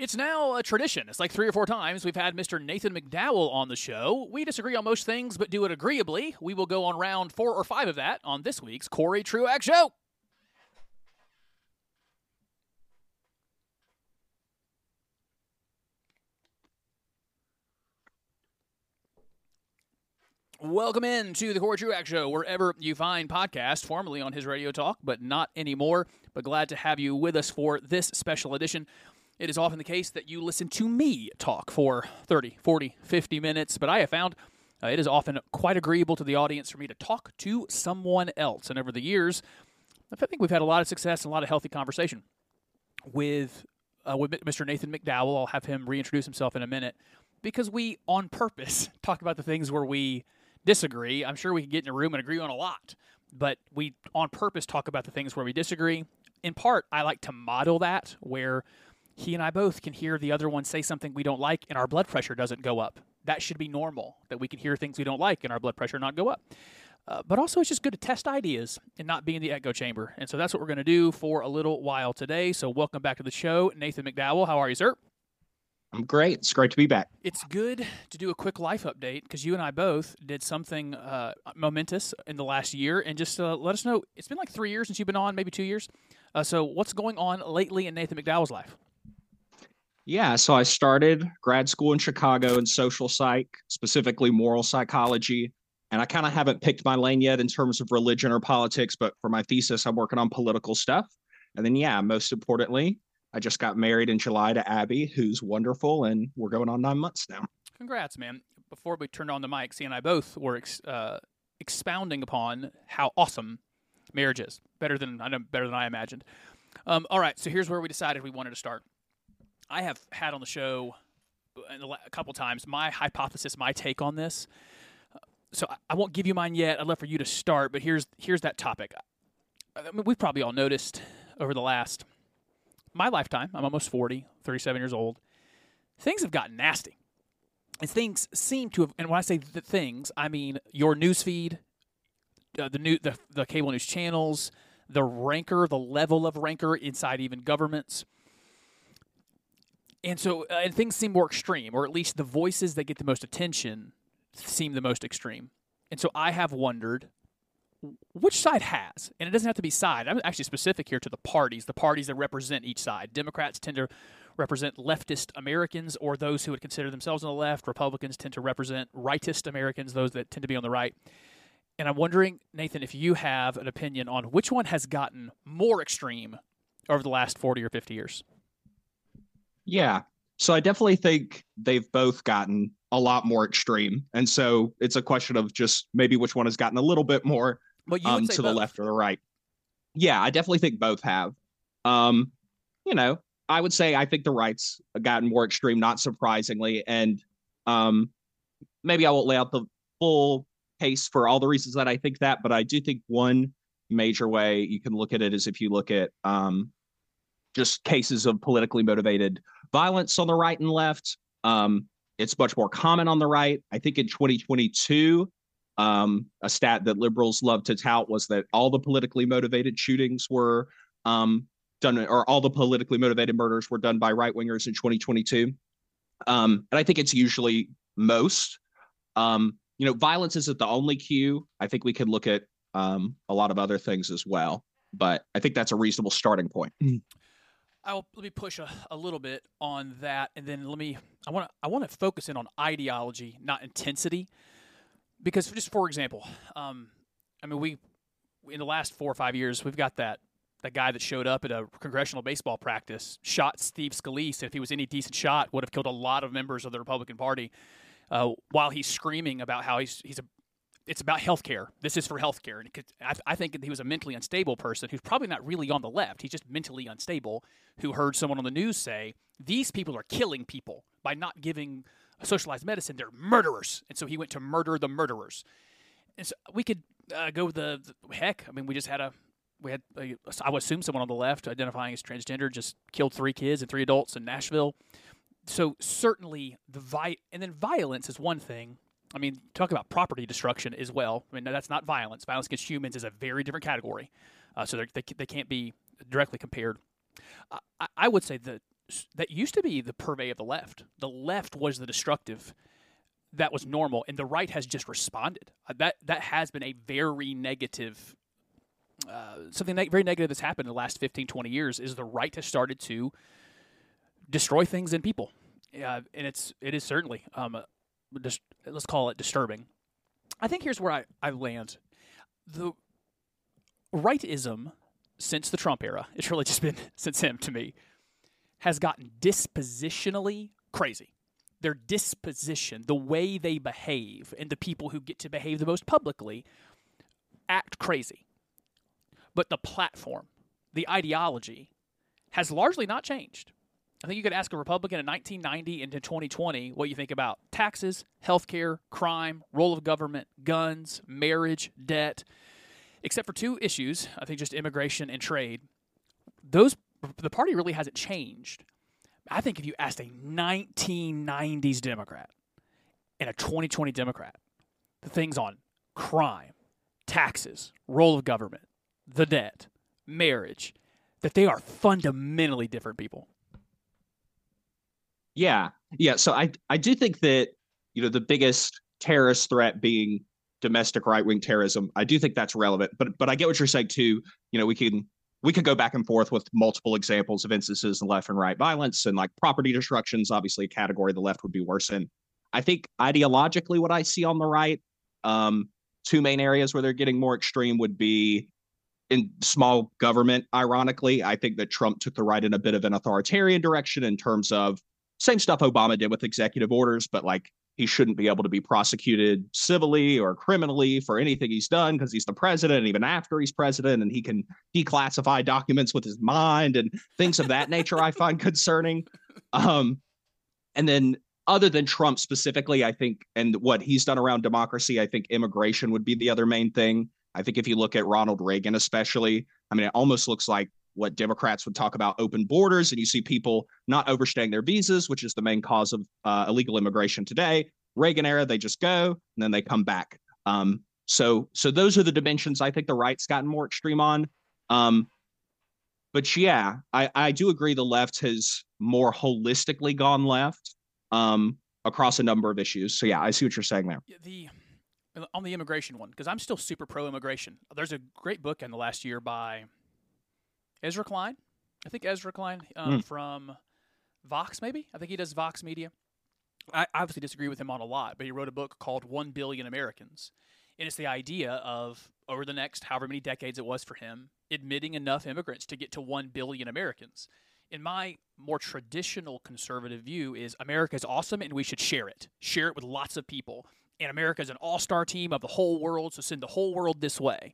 It's now a tradition. It's like 3 or 4 times we've had Mr. Nathan McDowell on the show. We disagree on most things, but do it agreeably. We will go on round 4 or 5 of that on this week's Corey Truax Show. Welcome in to the Corey Truax Show, wherever you find podcasts, formerly on his Radio Talk, but not anymore. But glad to have you with us for this special edition. It is often the case that you listen to me talk for 30, 40, 50 minutes, but I have found it is often quite agreeable to the audience for me to talk to someone else. And over the years, I think we've had a lot of success and a lot of healthy conversation with Mr. Nathan McDowell. I'll have him reintroduce himself in a minute because we, on purpose, talk about the things where we disagree. I'm sure we can get in a room and agree on a lot, but we on purpose talk about the things where we disagree. In part, I like to model that where he and I both can hear the other one say something we don't like and our blood pressure doesn't go up. That should be normal, that we can hear things we don't like and our blood pressure not go up. But also it's just good to test ideas and not be in the echo chamber. And so that's what we're going to do for a little while today. So welcome back to the show, Nathan McDowell. How are you, sir? I'm great. It's great to be back. It's good to do a quick life update because you and I both did something momentous in the last year. And just let us know, it's been like 3 years since you've been on, maybe 2 years. So what's going on lately in Nathan McDowell's life? Yeah, so I started grad school in Chicago in social psych, specifically moral psychology. And I kind of haven't picked my lane yet in terms of religion or politics, but for my thesis, I'm working on political stuff. And then, yeah, most importantly, I just got married in July to Abby, who's wonderful, and we're going on 9 months now. Congrats, man. Before we turned on the mics, he and I both were expounding upon how awesome marriage is. Better than I imagined. All right, so here's where we decided we wanted to start. I have had on the show a couple times my hypothesis, my take on this. So I won't give you mine yet. I'd love for you to start, but here's that topic. I mean, we've probably all noticed over the last... my lifetime, I'm almost 40, 37 years old, things have gotten nasty. And things seem to have, and when I say the things, I mean your newsfeed, the cable news channels, the rancor, the level of rancor inside even governments. And so and things seem more extreme, or at least the voices that get the most attention seem the most extreme. And so I have wondered, which side has, and it doesn't have to be side. I'm actually specific here to the parties that represent each side. Democrats tend to represent leftist Americans or those who would consider themselves on the left. Republicans tend to represent rightist Americans, those that tend to be on the right. And I'm wondering, Nathan, if you have an opinion on which one has gotten more extreme over the last 40 or 50 years. Yeah. So I definitely think they've both gotten a lot more extreme. And so it's a question of just maybe which one has gotten a little bit more to the left or the right. Yeah, I definitely think both have. I would say I think the right's gotten more extreme, not surprisingly. And maybe I won't lay out the full case for all the reasons that I think that, but I do think one major way you can look at it is if you look at just cases of politically motivated violence on the right and left. It's much more common on the right. I think in 2022, a stat that liberals love to tout was that all the politically motivated shootings were done, or all the politically motivated murders were done by right-wingers in 2022. And I think it's usually most. Violence isn't the only cue. I think we could look at a lot of other things as well. But I think that's a reasonable starting point. Let me push a little bit on that, and then I want to focus in on ideology, not intensity, because just for example, we in the last 4 or 5 years we've got that guy that showed up at a congressional baseball practice, shot Steve Scalise, and if he was any decent shot, would have killed a lot of members of the Republican Party, while he's screaming about how he's it's about healthcare. This is for healthcare. And I think he was a mentally unstable person who's probably not really on the left. He's just mentally unstable who heard someone on the news say, these people are killing people by not giving socialized medicine. They're murderers. And so he went to murder the murderers. And so we could go with the heck. I mean, we just had I would assume someone on the left identifying as transgender just killed 3 kids and 3 adults in Nashville. So certainly violence is one thing. I mean, talk about property destruction as well. I mean, that's not violence. Violence against humans is a very different category. So they can't be directly compared. I would say that that used to be the purvey of the left. The left was the destructive. That was normal, and the right has just responded. That has been a very negative, something very negative that's happened in the last 15, 20 years is the right has started to destroy things and people. And it is certainly, let's call it disturbing. I think here's where I land. The rightism since the Trump era, it's really just been since him to me, has gotten dispositionally crazy. Their disposition, the way they behave, and the people who get to behave the most publicly act crazy. But the platform, the ideology, has largely not changed. I think you could ask a Republican in 1990 into 2020 what you think about taxes, healthcare, crime, role of government, guns, marriage, debt, except for two issues, I think just immigration and trade. The party really hasn't changed. I think if you asked a 1990s Democrat and a 2020 Democrat, the things on crime, taxes, role of government, the debt, marriage, that they are fundamentally different people. Yeah. So I do think that, the biggest terrorist threat being domestic right-wing terrorism, I do think that's relevant. But I get what you're saying, too. We could go back and forth with multiple examples of instances of left and right violence and like property destructions, obviously a category the left would be worse in. I think ideologically what I see on the right, two main areas where they're getting more extreme would be in small government. Ironically, I think that Trump took the right in a bit of an authoritarian direction in terms of same stuff Obama did with executive orders, but like he shouldn't be able to be prosecuted civilly or criminally for anything he's done because he's the president, even after he's president, and he can declassify documents with his mind and things of that nature I find concerning. And then other than Trump specifically, I think, and what he's done around democracy, I think immigration would be the other main thing. I think if you look at Ronald Reagan especially, I mean, it almost looks like what Democrats would talk about open borders, and you see people not overstaying their visas, which is the main cause of illegal immigration today. Reagan era, they just go, and then they come back. So those are the dimensions I think the right's gotten more extreme on. But yeah, I do agree the left has more holistically gone left across a number of issues. So yeah, I see what you're saying there. Yeah, on the immigration one, because I'm still super pro-immigration. There's a great book in the last year by Ezra Klein, from Vox, maybe? I think he does Vox Media. I obviously disagree with him on a lot, but he wrote a book called 1 Billion Americans. And it's the idea of, over the next however many decades it was for him, admitting enough immigrants to get to 1 billion Americans. In my more traditional conservative view is America is awesome and we should share it. Share it with lots of people. And America is an all-star team of the whole world, so send the whole world this way.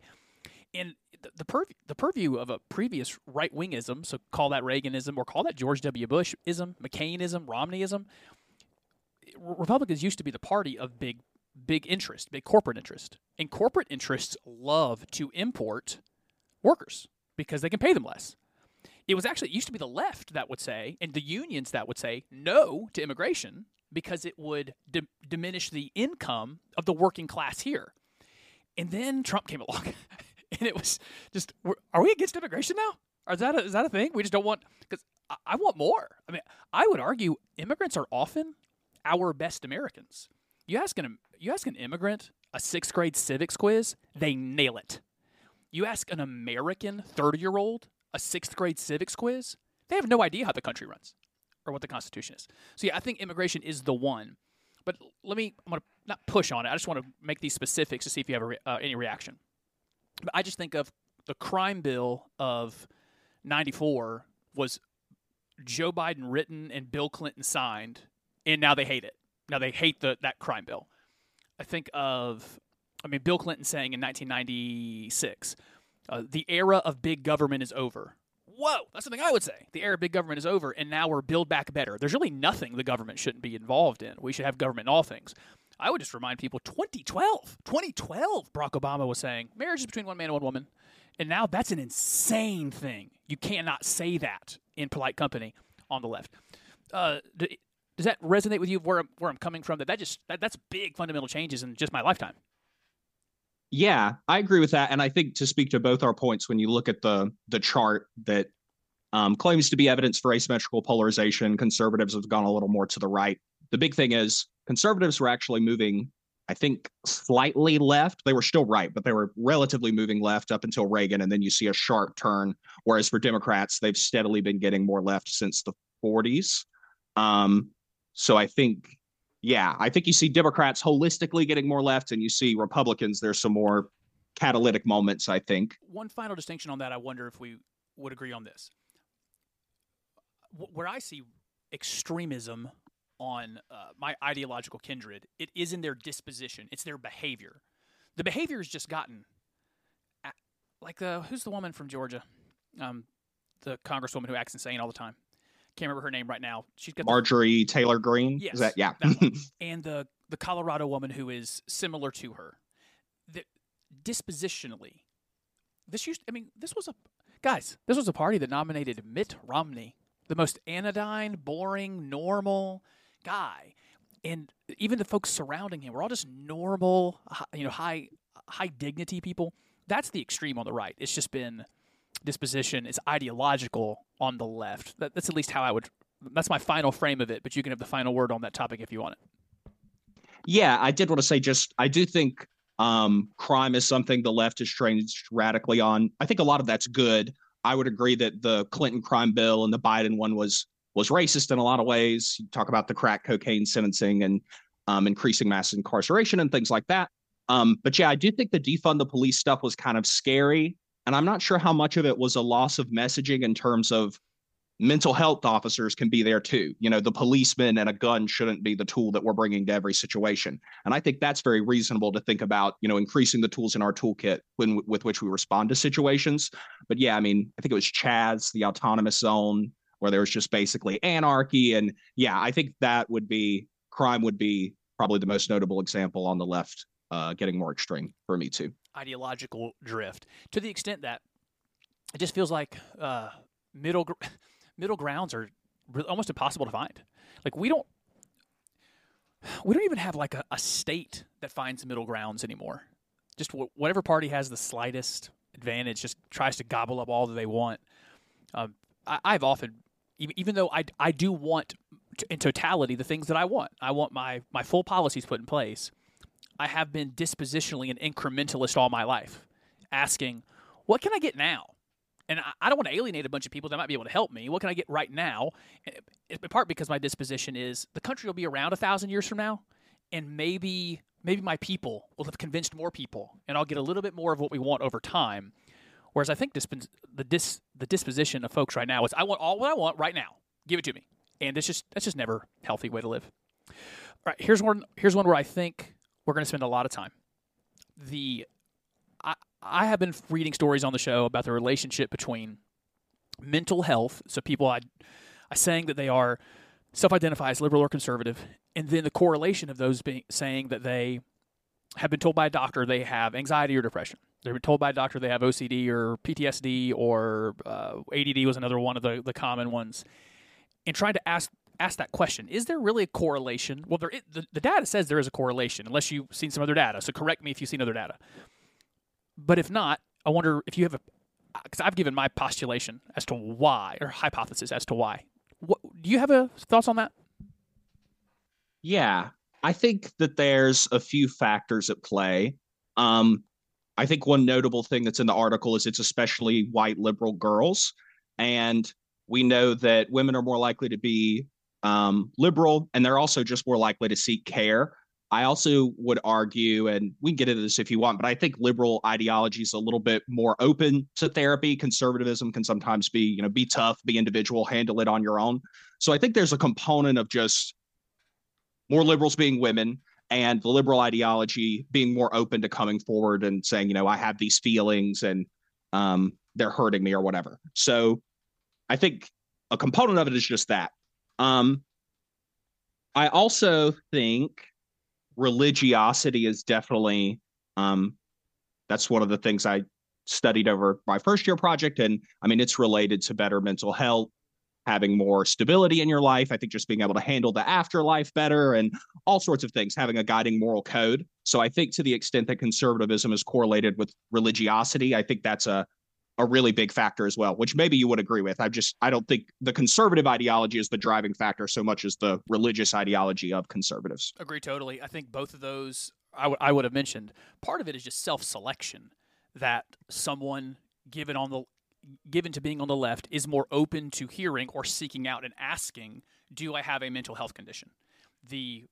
And the purview of a previous right-wingism, so call that Reaganism or call that George W. Bush-ism, McCainism, Romneyism, Republicans used to be the party of big interest, big corporate interest. And corporate interests love to import workers because they can pay them less. It used to be the left that would say, and the unions that would say no to immigration because it would diminish the income of the working class here. And then Trump came along. And it was just, are we against immigration now? Is that a thing? We just don't want, because I want more. I mean, I would argue immigrants are often our best Americans. You ask an immigrant a 6th grade civics quiz, they nail it. You ask an American 30-year-old a 6th grade civics quiz, they have no idea how the country runs or what the Constitution is. So yeah, I think immigration is the one. But I'm going to not push on it. I just want to make these specifics to see if you have any reaction. I just think of the crime bill of 94 was Joe Biden written and Bill Clinton signed, and now they hate it. Now they hate that crime bill. I think of, Bill Clinton saying in 1996, the era of big government is over. Whoa, that's something I would say. The era of big government is over, and now we're build back better. There's really nothing the government shouldn't be involved in. We should have government in all things. I would just remind people, 2012, Barack Obama was saying, marriage is between one man and one woman. And now that's an insane thing. You cannot say that in polite company on the left. Does that resonate with you where I'm coming from? That's big fundamental changes in just my lifetime. Yeah, I agree with that. And I think to speak to both our points, when you look at the chart that claims to be evidence for asymmetrical polarization. Conservatives have gone a little more to the right. The big thing is conservatives were actually moving, I think, slightly left. They were still right, but they were relatively moving left up until Reagan, and then you see a sharp turn. Whereas for Democrats, they've steadily been getting more left since the 40s. So I think, I think you see Democrats holistically getting more left, and you see Republicans, there's some more catalytic moments, I think. One final distinction on that, I wonder if we would agree on this. Where I see extremism on my ideological kindred, it is in their disposition. It's their behavior. The behavior has just gotten at, like who's the woman from Georgia? The congresswoman who acts insane all the time. Can't remember her name right now. She's got Marjorie Taylor Greene. Yes, is that, yeah. That and the Colorado woman who is similar to her. Dispositionally, this was a party that nominated Mitt Romney, the most anodyne, boring, normal guy, and even the folks surrounding him were all just normal, high dignity people. That's the extreme on the right. It's just been disposition. It's ideological on the left. That's at least how I would. That's my final frame of it. But you can have the final word on that topic if you want it. Yeah, I did want to say I do think crime is something the left has changed radically on. I think a lot of that's good. I would agree that the Clinton crime bill and the Biden one was racist in a lot of ways. You talk about the crack cocaine sentencing and increasing mass incarceration and things like that. But yeah, I do think the defund the police stuff was kind of scary. And I'm not sure how much of it was a loss of messaging in terms of mental health officers can be there too. You know, the policeman and a gun shouldn't be the tool that we're bringing to every situation. And I think that's very reasonable to think about, increasing the tools in our toolkit with which we respond to situations. But yeah, I mean, I think it was Chad's, the autonomous zone, where there was just basically anarchy. And yeah, I think that crime would be probably the most notable example on the left getting more extreme for me too. Ideological drift to the extent that it just feels like middle grounds are almost impossible to find. Like we don't even have like a state that finds middle grounds anymore. Just whatever party has the slightest advantage just tries to gobble up all that they want. I've often, even though I do want in totality the things that I want. I want my full policies put in place. I have been dispositionally an incrementalist all my life, asking, what can I get now? And I don't want to alienate a bunch of people that might be able to help me. What can I get right now? In part because my disposition is the country will be around 1,000 years from now, and maybe my people will have convinced more people, and I'll get a little bit more of what we want over time. Whereas I think the disposition of folks right now is I want all what I want right now. Give it to me. And that's just never a healthy way to live. All right, here's one where I think we're going to spend a lot of time. I have been reading stories on the show about the relationship between mental health, so people I saying that they are self-identify as liberal or conservative, and then the correlation of those being saying that they have been told by a doctor they have anxiety or depression. They've been told by a doctor they have OCD or PTSD or ADD was another one of the common ones. And trying to ask that question, is there really a correlation? Well, there is, the data says there is a correlation, unless you've seen some other data, so correct me if you've seen other data. But if not, I wonder if you have because I've given my postulation as to why, or hypothesis as to why. Do you have thoughts on that? Yeah, I think that there's a few factors at play. I think one notable thing that's in the article is it's especially white liberal girls. And we know that women are more likely to be liberal, and they're also just more likely to seek care. I also would argue, and we can get into this if you want, but I think liberal ideology is a little bit more open to therapy. Conservatism can sometimes be, be tough, be individual, handle it on your own. So I think there's a component of just more liberals being women and the liberal ideology being more open to coming forward and saying, I have these feelings and they're hurting me or whatever. So I think a component of it is just that. I also think religiosity is definitely that's one of the things I studied over my first year project. And I mean, it's related to better mental health, having more stability in your life. I think just being able to handle the afterlife better and all sorts of things, having a guiding moral code. So I think to the extent that conservatism is correlated with religiosity, I think that's a a really big factor as well, which maybe you would agree with. I don't think the conservative ideology is the driving factor so much as the religious ideology of conservatives. Agree totally. I think both of those I would have mentioned. Part of it is just self-selection, that someone given to being on the left is more open to hearing or seeking out and asking, do I have a mental health condition? The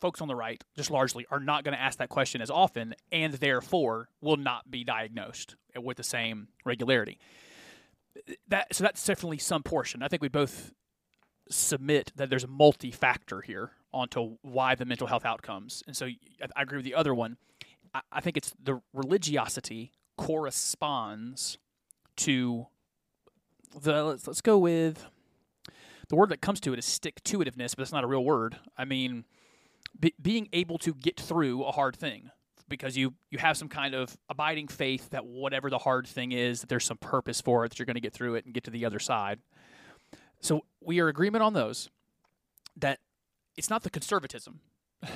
folks on the right just largely are not going to ask that question as often, and therefore will not be diagnosed with the same regularity. So that's definitely some portion. I think we both submit that there's a multi-factor here onto why the mental health outcomes. And so I agree with the other one. I think it's the religiosity corresponds to the, let's go with, the word that comes to it is stick-to-itiveness, but it's not a real word. I mean, being able to get through a hard thing because you have some kind of abiding faith that whatever the hard thing is, that there's some purpose for it, that you're going to get through it and get to the other side. So we are in agreement on those, that it's not the conservatism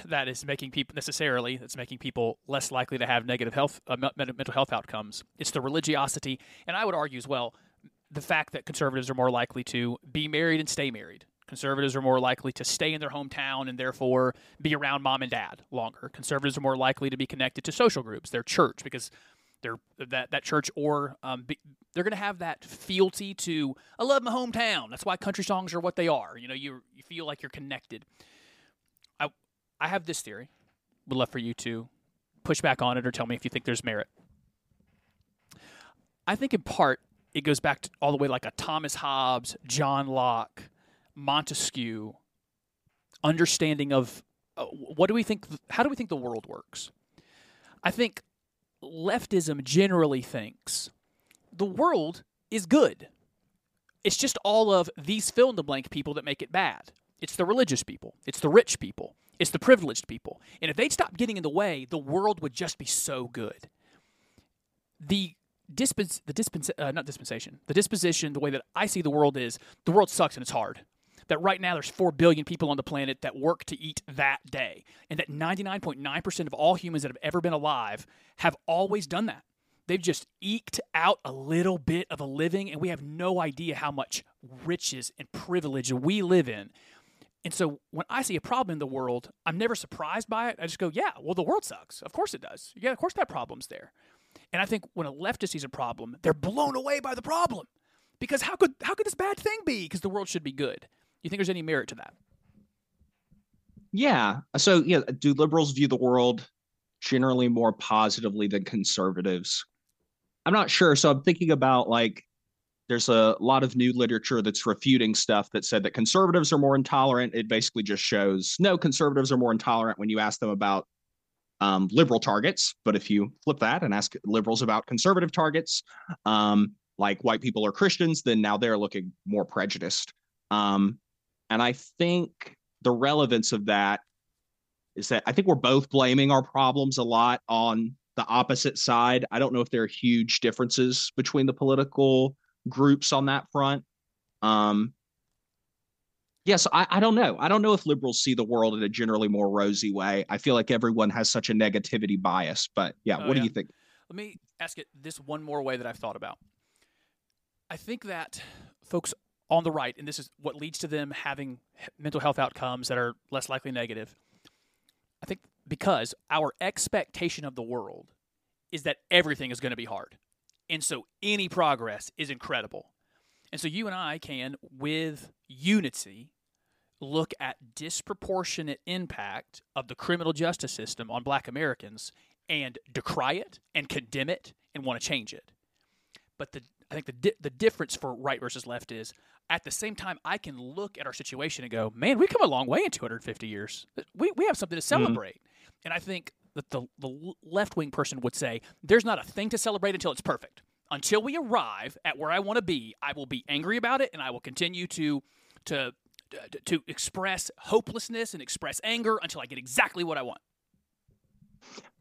that is making people necessarily, that's making people less likely to have negative health, mental health outcomes. It's the religiosity. And I would argue as well, the fact that conservatives are more likely to be married and stay married. Conservatives are more likely to stay in their hometown and therefore be around mom and dad longer. Conservatives are more likely to be connected to social groups, their church, because they're that church, or they're going to have that fealty to, I love my hometown. That's why country songs are what they are. You know, you feel like you're connected. I have this theory. Would love for you to push back on it or tell me if you think there's merit. I think in part it goes back to all the way like a Thomas Hobbes, John Locke, Montesquieu understanding of what do we think? How do we think the world works? I think leftism generally thinks the world is good. It's just all of these fill in the blank people that make it bad. It's the religious people. It's the rich people. It's the privileged people. And if they'd stop getting in the way, the world would just be so good. The disposition, the way that I see the world is the world sucks and it's hard. That right now there's 4 billion people on the planet that work to eat that day, and that 99.9% of all humans that have ever been alive have always done that. They've just eked out a little bit of a living, and we have no idea how much riches and privilege we live in. And so when I see a problem in the world, I'm never surprised by it. I just go, yeah, well, the world sucks. Of course it does. Yeah, of course that problem's there. And I think when a leftist sees a problem, they're blown away by the problem. Because how could this bad thing be? Because the world should be good. You think there's any merit to that? Yeah. So yeah, do liberals view the world generally more positively than conservatives? I'm not sure. So I'm thinking about like there's a lot of new literature that's refuting stuff that said that conservatives are more intolerant. It basically just shows, no, conservatives are more intolerant when you ask them about liberal targets, but if you flip that and ask liberals about conservative targets, like white people or Christians, then now they're looking more prejudiced. And I think the relevance of that is that I think we're both blaming our problems a lot on the opposite side. I don't know if there are huge differences between the political groups on that front. Yes, I don't know. I don't know if liberals see the world in a generally more rosy way. I feel like everyone has such a negativity bias, but yeah, do you think? Let me ask it this one more way that I've thought about. I think that folks on the right, and this is what leads to them having mental health outcomes that are less likely negative, I think because our expectation of the world is that everything is going to be hard. And so any progress is incredible. And so you and I can, with unity, look at disproportionate impact of the criminal justice system on Black Americans and decry it and condemn it and want to change it. But I think the difference for right versus left is, at the same time, I can look at our situation and go, man, we've come a long way in 250 years. We have something to celebrate. Mm-hmm. And I think that the left-wing person would say, there's not a thing to celebrate until it's perfect. Until we arrive at where I want to be, I will be angry about it, and I will continue to express hopelessness and express anger until I get exactly what I want.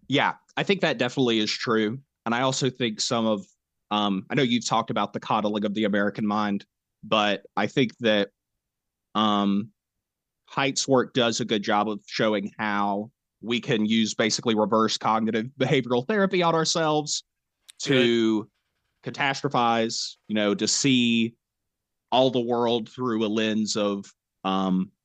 Yeah, I think that definitely is true. And I also think some of I know you've talked about the coddling of the American mind, but I think that Haidt's work does a good job of showing how we can use basically reverse cognitive behavioral therapy on ourselves to catastrophize, you know, to see all the world through a lens of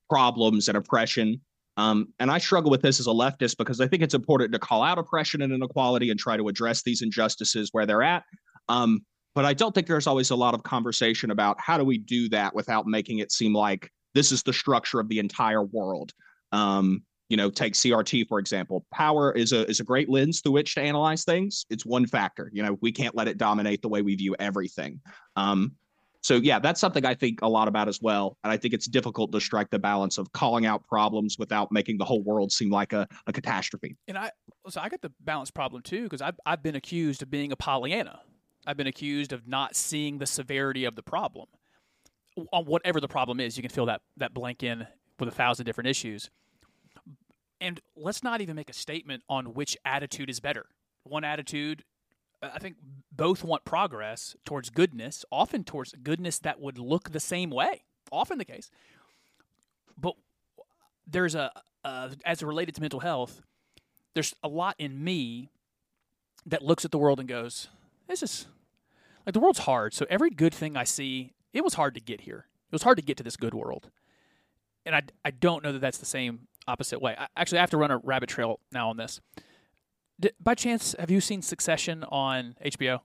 problems and oppression. And I struggle with this as a leftist because I think it's important to call out oppression and inequality and try to address these injustices where they're at. But I don't think there's always a lot of conversation about how do we do that without making it seem like this is the structure of the entire world. You know, take CRT, for example. Power is a great lens through which to analyze things. It's one factor. You know, we can't let it dominate the way we view everything. So yeah, that's something I think a lot about as well. And I think it's difficult to strike the balance of calling out problems without making the whole world seem like a catastrophe. And I got the balance problem too, because I've been accused of being a Pollyanna. I've been accused of not seeing the severity of the problem. On whatever the problem is, you can fill that blank in with 1,000 different issues. And let's not even make a statement on which attitude is better. One attitude, I think both want progress towards goodness, often towards goodness that would look the same way, often the case. But there's as related to mental health, there's a lot in me that looks at the world and goes, this is, like, the world's hard. So every good thing I see, it was hard to get here. It was hard to get to this good world. And I don't know that that's the same opposite way. I have to run a rabbit trail now on this. By chance, have you seen Succession on HBO?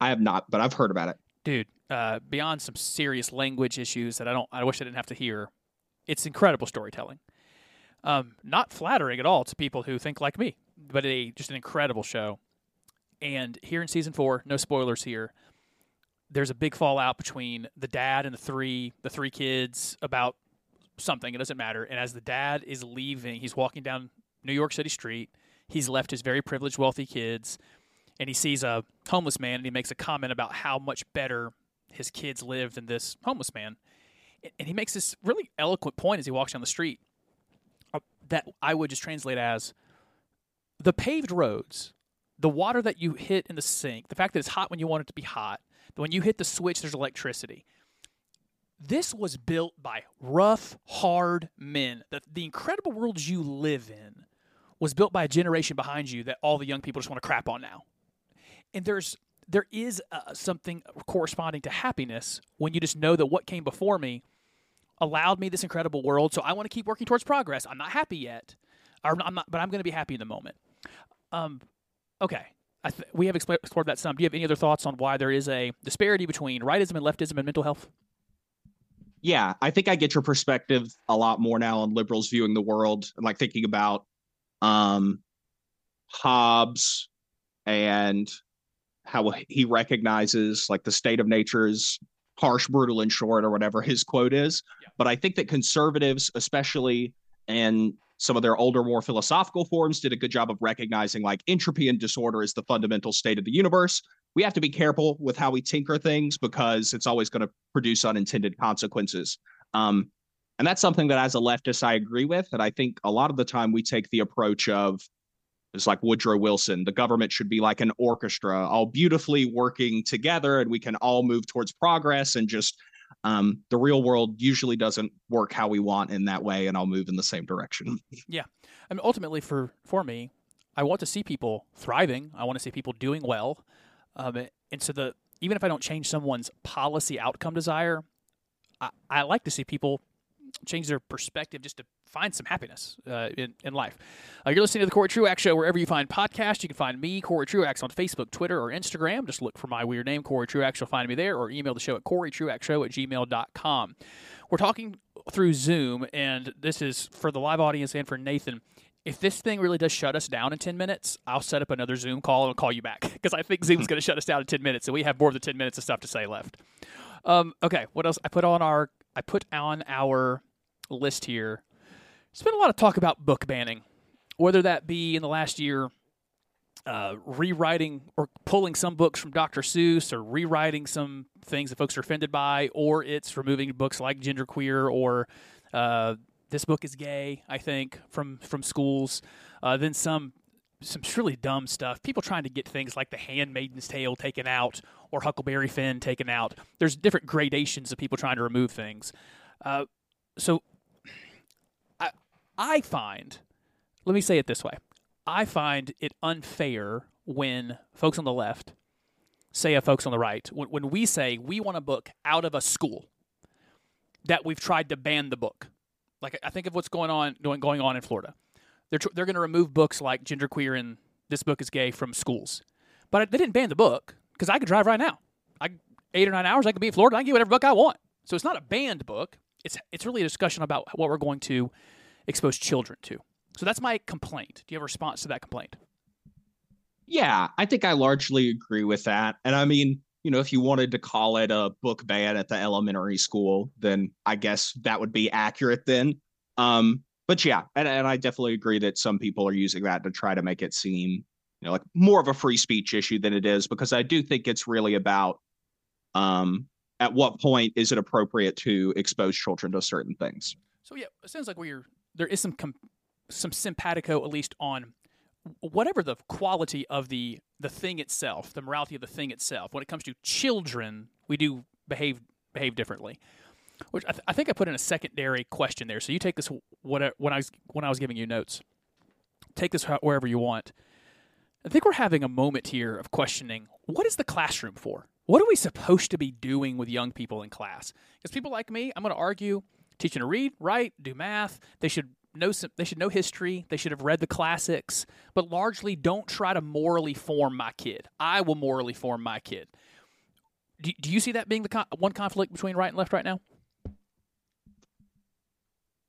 I have not, but I've heard about it. Dude, beyond some serious language issues that I wish I didn't have to hear, it's incredible storytelling. Not flattering at all to people who think like me, but just an incredible show. And here in season 4, no spoilers here, there's a big fallout between the dad and the three kids about something. It doesn't matter. And as the dad is leaving, he's walking down New York City street. He's left his very privileged, wealthy kids, and he sees a homeless man, and he makes a comment about how much better his kids live than this homeless man. And he makes this really eloquent point as he walks down the street that I would just translate as the paved roads, the water that you hit in the sink, the fact that it's hot when you want it to be hot, that when you hit the switch, there's electricity. This was built by rough, hard men. The incredible world you live in was built by a generation behind you that all the young people just want to crap on now. And there is something corresponding to happiness when you just know that what came before me allowed me this incredible world, so I want to keep working towards progress. I'm not happy yet, but I'm going to be happy in the moment. Okay, we have explored that some. Do you have any other thoughts on why there is a disparity between rightism and leftism and mental health? Yeah, I think I get your perspective a lot more now on liberals viewing the world, and like thinking about Hobbes and how he recognizes like the state of nature's harsh, brutal, and short, or whatever his quote is. Yeah. But I think that conservatives, especially in some of their older, more philosophical forms, did a good job of recognizing like entropy and disorder is the fundamental state of the universe. We have to be careful with how we tinker things because it's always going to produce unintended consequences. And that's something that as a leftist, I agree with. And I think a lot of the time we take the approach of, it's like Woodrow Wilson, the government should be like an orchestra, all beautifully working together, and we can all move towards progress, and just the real world usually doesn't work how we want in that way, and I'll move in the same direction. Yeah. I mean, ultimately for me, I want to see people thriving. I want to see people doing well. And so even if I don't change someone's policy outcome desire, I like to see people change their perspective just to find some happiness in life. You're listening to The Corey Truax Show wherever you find podcasts. You can find me, Corey Truax, on Facebook, Twitter, or Instagram. Just look for my weird name, Corey Truax. You'll find me there, or email the show at coreytruaxshow@gmail.com. We're talking through Zoom, and this is for the live audience and for Nathan. If this thing really does shut us down in 10 minutes, I'll set up another Zoom call and call you back, because I think Zoom's going to shut us down in 10 minutes, and we have more than 10 minutes of stuff to say left. Okay, what else? I put on our list here. There's been a lot of talk about book banning, whether that be in the last year, rewriting or pulling some books from Dr. Seuss, or rewriting some things that folks are offended by, or it's removing books like Gender Queer or This Book is Gay, I think, from schools. Then some truly dumb stuff. People trying to get things like The Handmaid's Tale taken out or Huckleberry Finn taken out. There's different gradations of people trying to remove things. So I find, let me say it this way, I find it unfair when folks on the left say of folks on the right, when we say we want a book out of a school, that we've tried to ban the book. Like, I think of what's going on in Florida. They're going to remove books like Gender Queer and This Book is Gay from schools. But they didn't ban the book, because I could drive right now. 8 or 9 hours, I could be in Florida. I can get whatever book I want. So it's not a banned book. It's really a discussion about what we're going to expose children to. So that's my complaint. Do you have a response to that complaint? Yeah, I think I largely agree with that. And I mean, you know, if you wanted to call it a book ban at the elementary school, then I guess that would be accurate then. But yeah, and I definitely agree that some people are using that to try to make it seem, you know, like more of a free speech issue than it is, because I do think it's really about at what point is it appropriate to expose children to certain things. So yeah, it sounds like there is some simpatico, at least on whatever the quality of the thing itself, the morality of the thing itself. When it comes to children, we do behave differently, which I think I put in a secondary question there. So you take this when I was giving you notes, take this wherever you want. I think we're having a moment here of questioning, what is the classroom for? What are we supposed to be doing with young people in class? Because people like me, I'm going to argue, teaching to read, write, do math. They should know history. They should have read the classics, but largely don't try to morally form my kid. I will morally form my kid. Do you see that being the one conflict between right and left right now?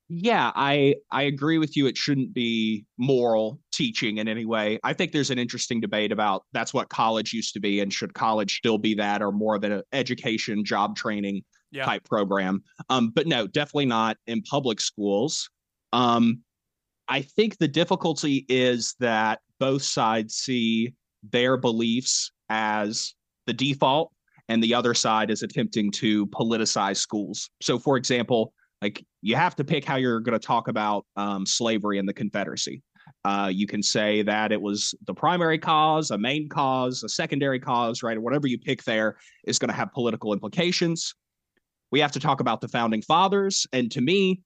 Yeah, I agree with you. It shouldn't be moral teaching in any way. I think there's an interesting debate about that's what college used to be, and should college still be that, or more of an education, job training type program. But no, definitely not in public schools. I think the difficulty is that both sides see their beliefs as the default, and the other side is attempting to politicize schools. So, for example, like you have to pick how you're going to talk about slavery and the Confederacy. You can say that it was the primary cause, a main cause, a secondary cause, right? Whatever you pick there is going to have political implications. We have to talk about the founding fathers. And to me,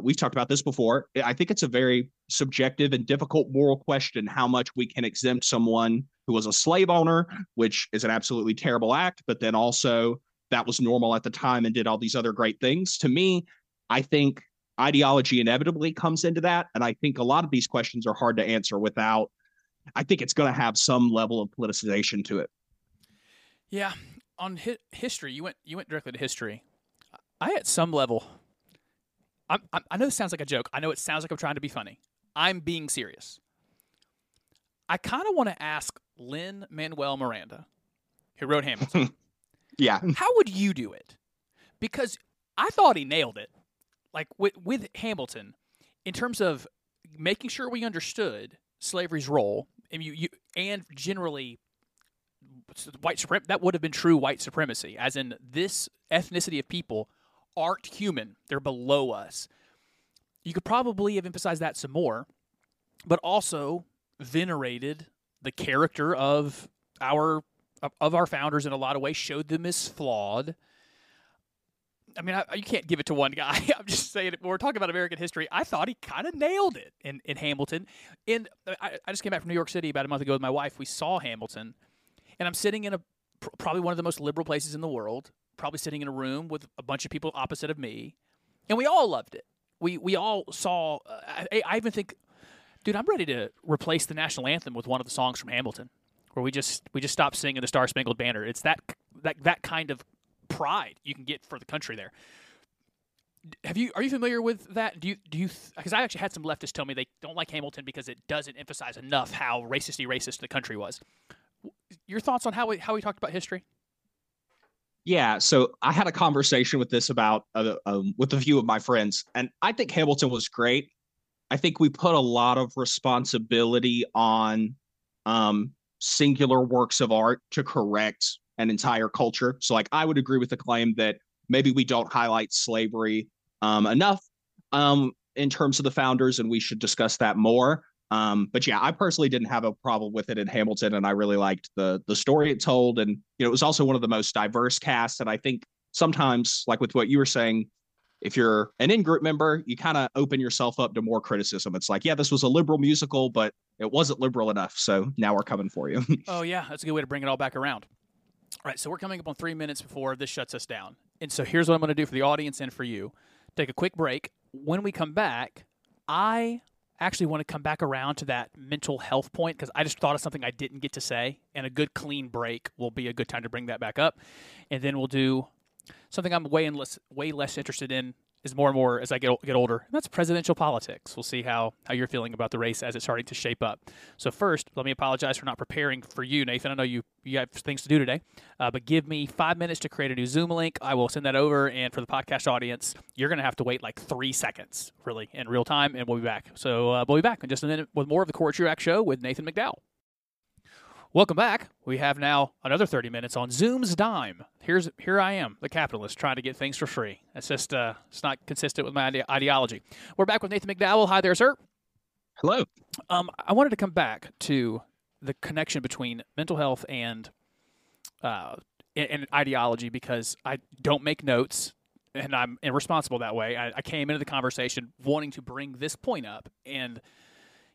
we've talked about this before. I think it's a very subjective and difficult moral question how much we can exempt someone who was a slave owner, which is an absolutely terrible act, but then also that was normal at the time and did all these other great things. To me, I think ideology inevitably comes into that. And I think a lot of these questions are hard to answer without, I think it's going to have some level of politicization to it. Yeah. On history, you went directly to history. I at some level... I know this sounds like a joke. I know it sounds like I'm trying to be funny. I'm being serious. I kind of want to ask Lin-Manuel Miranda, who wrote Hamilton. Yeah. How would you do it? Because I thought he nailed it, like with Hamilton, in terms of making sure we understood slavery's role, and you and generally white supremacy. That would have been true white supremacy, as in this ethnicity of people aren't human. They're below us. You could probably have emphasized that some more, but also venerated the character of our founders in a lot of ways, showed them as flawed. I mean, you can't give it to one guy. I'm just saying, when we're talking about American history, I thought he kind of nailed it in Hamilton. And I just came back from New York City about a month ago with my wife. We saw Hamilton, and I'm sitting in probably one of the most liberal places in the world, probably sitting in a room with a bunch of people opposite of me, and we all loved it. We all saw, I even think, dude, I'm ready to replace the national anthem with one of the songs from Hamilton, where we just stop singing the Star Spangled Banner. It's that kind of pride you can get for the country there. Are you familiar with that? Do you? Because I actually had some leftists tell me they don't like Hamilton because it doesn't emphasize enough how racist the country was. Your thoughts on how we talked about history? Yeah, so I had a conversation with this about with a few of my friends, and I think Hamilton was great. I think we put a lot of responsibility on singular works of art to correct an entire culture. So, like, I would agree with the claim that maybe we don't highlight slavery enough in terms of the founders, and we should discuss that more. But yeah, I personally didn't have a problem with it in Hamilton, and I really liked the story it told. And, you know, it was also one of the most diverse casts. And I think sometimes, like with what you were saying, if you're an in-group member, you kind of open yourself up to more criticism. It's like, yeah, this was a liberal musical, but it wasn't liberal enough. So now we're coming for you. Oh yeah. That's a good way to bring it all back around. All right, so we're coming up on 3 minutes before this shuts us down. And so here's what I'm going to do for the audience and for you. Take a quick break. When we come back, I actually want to come back around to that mental health point because I just thought of something I didn't get to say, and a good clean break will be a good time to bring that back up. And then we'll do something I'm way less interested in is more and more as I get older, and that's presidential politics. We'll see how you're feeling about the race as it's starting to shape up. So first, let me apologize for not preparing for you, Nathan. I know you have things to do today, but give me 5 minutes to create a new Zoom link. I will send that over, and for the podcast audience, you're going to have to wait like 3 seconds, really, in real time, and we'll be back. So we'll be back in just a minute with more of the Corey Truax Show with Nathan McDowell. Welcome back. We have now another 30 minutes on Zoom's dime. Here I am, the capitalist, trying to get things for free. That's just it's not consistent with my ideology. We're back with Nathan McDowell. Hi there, sir. Hello. I wanted to come back to the connection between mental health and ideology because I don't make notes and I'm irresponsible that way. I came into the conversation wanting to bring this point up and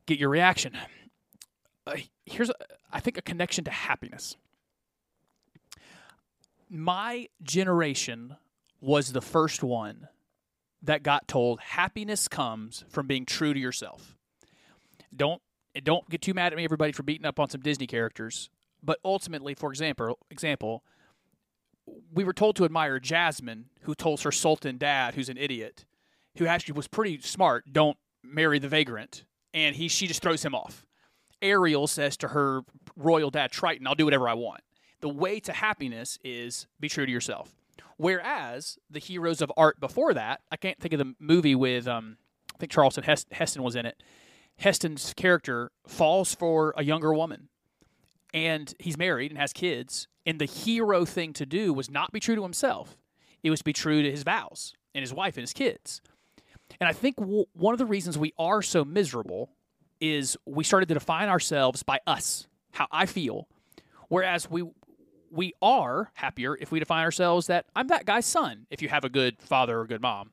get your reaction. Here's, I think, a connection to happiness. My generation was the first one that got told happiness comes from being true to yourself. Don't get too mad at me, everybody, for beating up on some Disney characters. But ultimately, for example, we were told to admire Jasmine, who told her sultan dad, who's an idiot, who actually was pretty smart, don't marry the vagrant, and she just throws him off. Ariel says to her royal dad, Triton, I'll do whatever I want. The way to happiness is be true to yourself. Whereas the heroes of art before that, I can't think of the movie with, I think Charlton Heston was in it. Heston's character falls for a younger woman. And he's married and has kids. And the hero thing to do was not be true to himself. It was to be true to his vows and his wife and his kids. And I think one of the reasons we are so miserable is we started to define ourselves by us, how I feel, whereas we are happier if we define ourselves that I'm that guy's son, if you have a good father or good mom.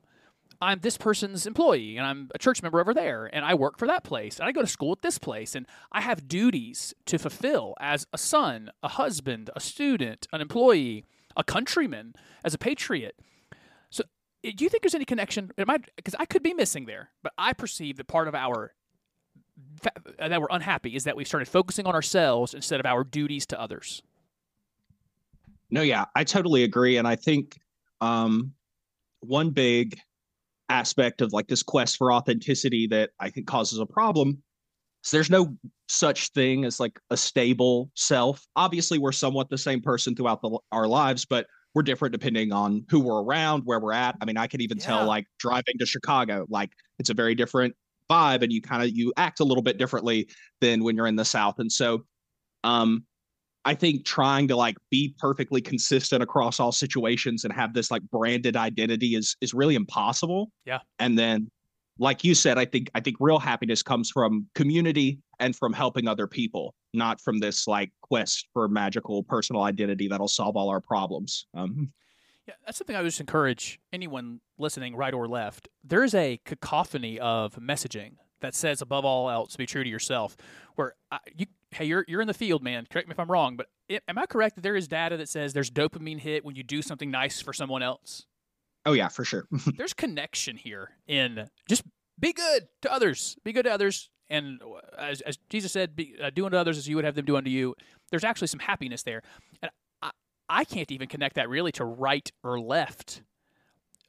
I'm this person's employee, and I'm a church member over there, and I work for that place, and I go to school at this place, and I have duties to fulfill as a son, a husband, a student, an employee, a countryman, as a patriot. So do you think there's any connection? Because I could be missing there, but I perceive that part of our that we're unhappy is that we've started focusing on ourselves instead of our duties to others. No, yeah, I totally agree. And I think one big aspect of like this quest for authenticity that I think causes a problem is there's no such thing as like a stable self. Obviously, we're somewhat the same person throughout our lives, but we're different depending on who we're around, where we're at. I mean, I could even tell like driving to Chicago, like it's a very different vibe, and you act a little bit differently than when you're in the South. And so I think trying to like be perfectly consistent across all situations and have this like branded identity is really impossible. Yeah. And then like you said, I think real happiness comes from community and from helping other people, not from this like quest for magical personal identity that'll solve all our problems. Yeah, that's something I would just encourage anyone listening, right or left. There is a cacophony of messaging that says, above all else, be true to yourself. Where you're in the field, man. Correct me if I'm wrong, but am I correct that there is data that says there's dopamine hit when you do something nice for someone else? Oh yeah, for sure. There's connection here in just be good to others. Be good to others, and as Jesus said, do unto others as you would have them do unto you. There's actually some happiness there. And I can't even connect that really to right or left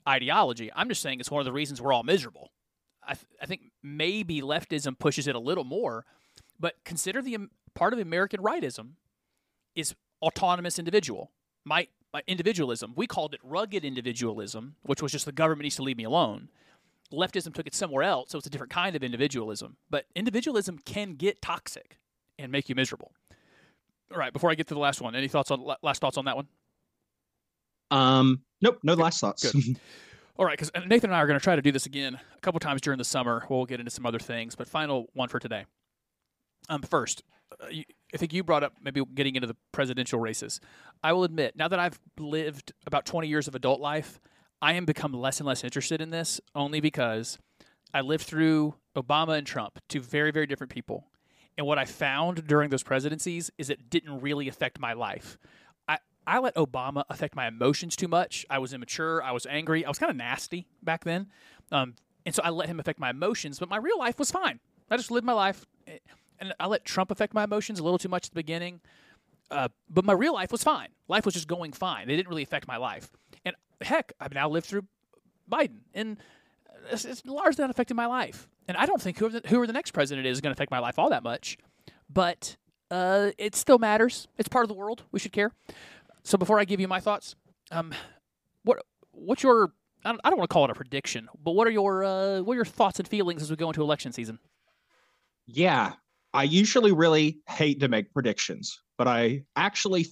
ideology. I'm just saying it's one of the reasons we're all miserable. I think maybe leftism pushes it a little more, but consider the part of American rightism is autonomous individual. My individualism, we called it rugged individualism, which was just the government needs to leave me alone. Leftism took it somewhere else, so it's a different kind of individualism. But individualism can get toxic and make you miserable. All right, before I get to the last one, any thoughts on that one? Nope, no last thoughts. Good. All right, because Nathan and I are going to try to do this again a couple times during the summer. We'll get into some other things, but final one for today. First, I think you brought up maybe getting into the presidential races. I will admit, now that I've lived about 20 years of adult life, I am become less and less interested in this only because I lived through Obama and Trump, two very, very different people. And what I found during those presidencies is it didn't really affect my life. I let Obama affect my emotions too much. I was immature. I was angry. I was kind of nasty back then. And so I let him affect my emotions, but my real life was fine. I just lived my life. And I let Trump affect my emotions a little too much at the beginning. But my real life was fine. Life was just going fine. It didn't really affect my life. And heck, I've now lived through Biden. And it's largely not affecting my life. And I don't think whoever the next president is going to affect my life all that much. But it still matters. It's part of the world. We should care. So before I give you my thoughts, what's your – I don't want to call it a prediction, but what are your thoughts and feelings as we go into election season? Yeah, I usually really hate to make predictions, but I actually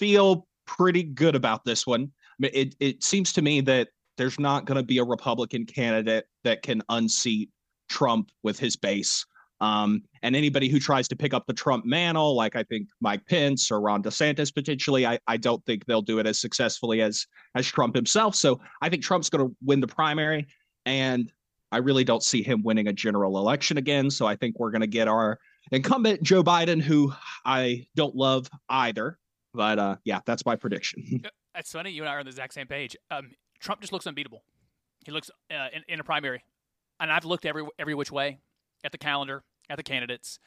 feel pretty good about this one. I mean, it seems to me that there's not going to be a Republican candidate that can unseat Trump with his base. And anybody who tries to pick up the Trump mantle, like I think Mike Pence or Ron DeSantis potentially, I don't think they'll do it as successfully as Trump himself. So I think Trump's going to win the primary, and I really don't see him winning a general election again. So I think we're going to get our incumbent Joe Biden, who I don't love either. But yeah, that's my prediction. That's funny. You and I are on the exact same page. Trump just looks unbeatable. He looks in a primary, and I've looked every which way at the calendar. At the candidates.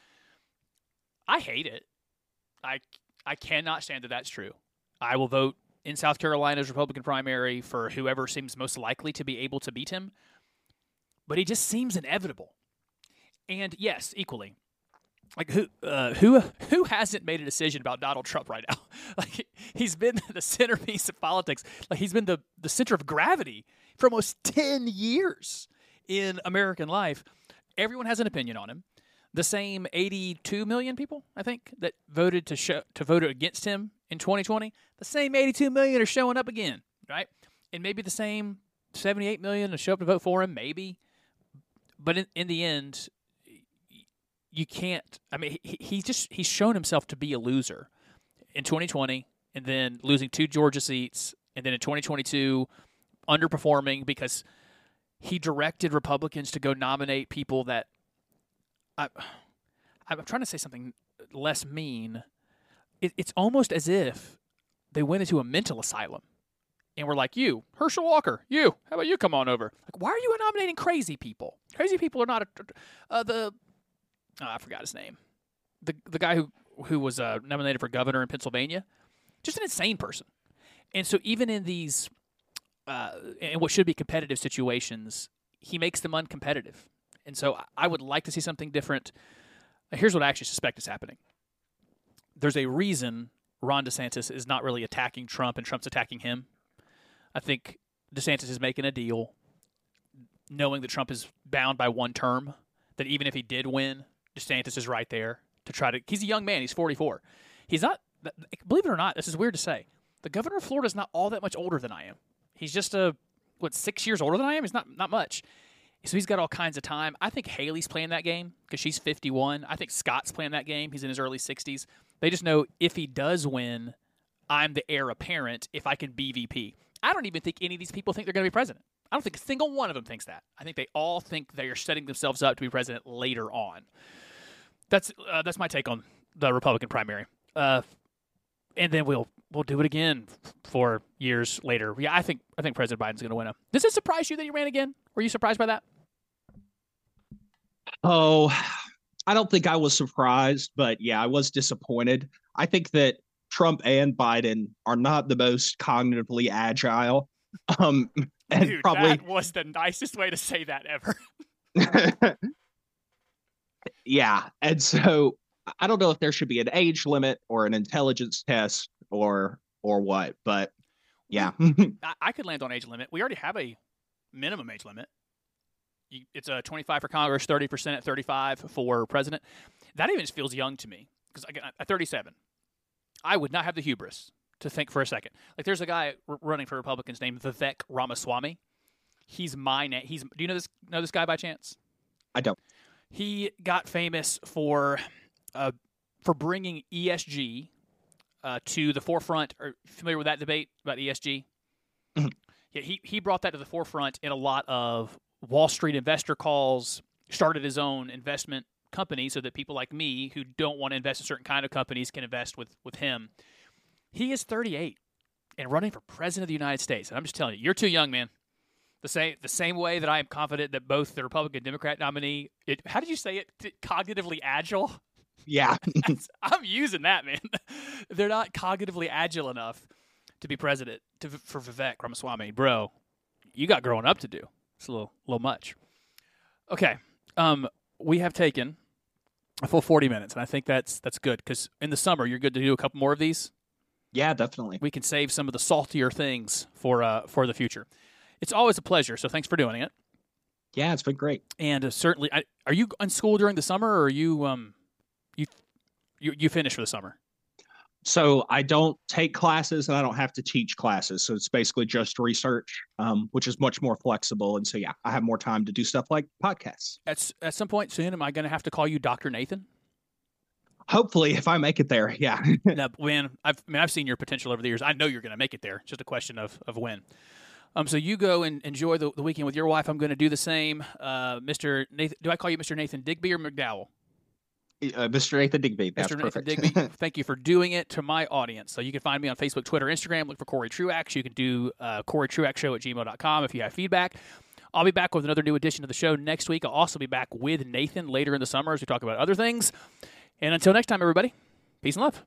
I hate it. I cannot stand that that's true. I will vote in South Carolina's Republican primary for whoever seems most likely to be able to beat him. But he just seems inevitable. And yes, equally. Like who hasn't made a decision about Donald Trump right now? Like he's been the centerpiece of politics. Like he's been the center of gravity for almost 10 years in American life. Everyone has an opinion on him. The same 82 million people, I think, that voted to vote against him in 2020, the same 82 million are showing up again, right? And maybe the same 78 million will show up to vote for him, maybe. But in the end, you can't. I mean, he's shown himself to be a loser in 2020, and then losing 2 Georgia seats, and then in 2022, underperforming because he directed Republicans to go nominate people that. I'm trying to say something less mean. It's almost as if they went into a mental asylum and were like, you, Herschel Walker, you, how about you come on over? Like, why are you nominating crazy people? Crazy people are not I forgot his name. The guy who was nominated for governor in Pennsylvania, just an insane person. And so even in these, in what should be competitive situations, he makes them uncompetitive. And so I would like to see something different. Here's what I actually suspect is happening. There's a reason Ron DeSantis is not really attacking Trump and Trump's attacking him. I think DeSantis is making a deal knowing that Trump is bound by one term, that even if he did win, DeSantis is right there to try to – he's a young man. He's 44. He's not – believe it or not, this is weird to say. The governor of Florida is not all that much older than I am. He's just, 6 years older than I am? He's not much. So he's got all kinds of time. I think Haley's playing that game because she's 51. I think Scott's playing that game. He's in his early 60s. They just know if he does win, I'm the heir apparent if I can be VP. I don't even think any of these people think they're going to be president. I don't think a single one of them thinks that. I think they all think they are setting themselves up to be president later on. That's my take on the Republican primary. And then we'll do it again 4 years later. Yeah, I think President Biden's going to win. Does it surprise you that he ran again? Were you surprised by that? Oh, I don't think I was surprised, but yeah, I was disappointed. I think that Trump and Biden are not the most cognitively agile. And dude, probably that was the nicest way to say that ever. Yeah, and so I don't know if there should be an age limit or an intelligence test or what, but yeah. I could land on age limit. We already have a minimum age limit. It's a 25 for Congress, 30% for Senate, 35 for president. That even just feels young to me because at 37, I would not have the hubris to think for a second. Like there's a guy running for Republicans named Vivek Ramaswamy. He's my name. Do you know this guy by chance? I don't. He got famous for bringing ESG to the forefront. Are you familiar with that debate about ESG? Mm-hmm. Yeah, he brought that to the forefront in a lot of Wall Street investor calls, started his own investment company so that people like me who don't want to invest in certain kind of companies can invest with him. He is 38. and running for president of the United States. And I'm just telling you, you're too young, man. The same way that I am confident that both the Republican and Democrat nominee, how did you say it? Cognitively agile? Yeah. I'm using that, man. They're not cognitively agile enough to be president for Vivek Ramaswamy. Bro, you got growing up to do. It's a little much. Okay. We have taken a full 40 minutes, and I think that's good because in the summer, you're good to do a couple more of these. Yeah, definitely. We can save some of the saltier things for the future. It's always a pleasure, so thanks for doing it. Yeah, it's been great. And certainly, are you in school during the summer, or are you you finish for the summer? So I don't take classes, and I don't have to teach classes. So it's basically just research, which is much more flexible. And so, yeah, I have more time to do stuff like podcasts. At some point soon, am I going to have to call you Dr. Nathan? Hopefully, if I make it there, yeah. No, man, I've seen your potential over the years. I know you're going to make it there. It's just a question of when. So you go and enjoy the weekend with your wife. I'm going to do the same. Mr. Nathan, do I call you Mr. Nathan Digby or McDowell? Mr. Nathan Digby. That's Mr. Nathan perfect. Digby, thank you for doing it to my audience. So you can find me on Facebook, Twitter, Instagram. Look for Corey Truax. You can do Corey Truax Show at gmail.com if you have feedback. I'll be back with another new edition of the show next week. I'll also be back with Nathan later in the summer as we talk about other things. And until next time, everybody, peace and love.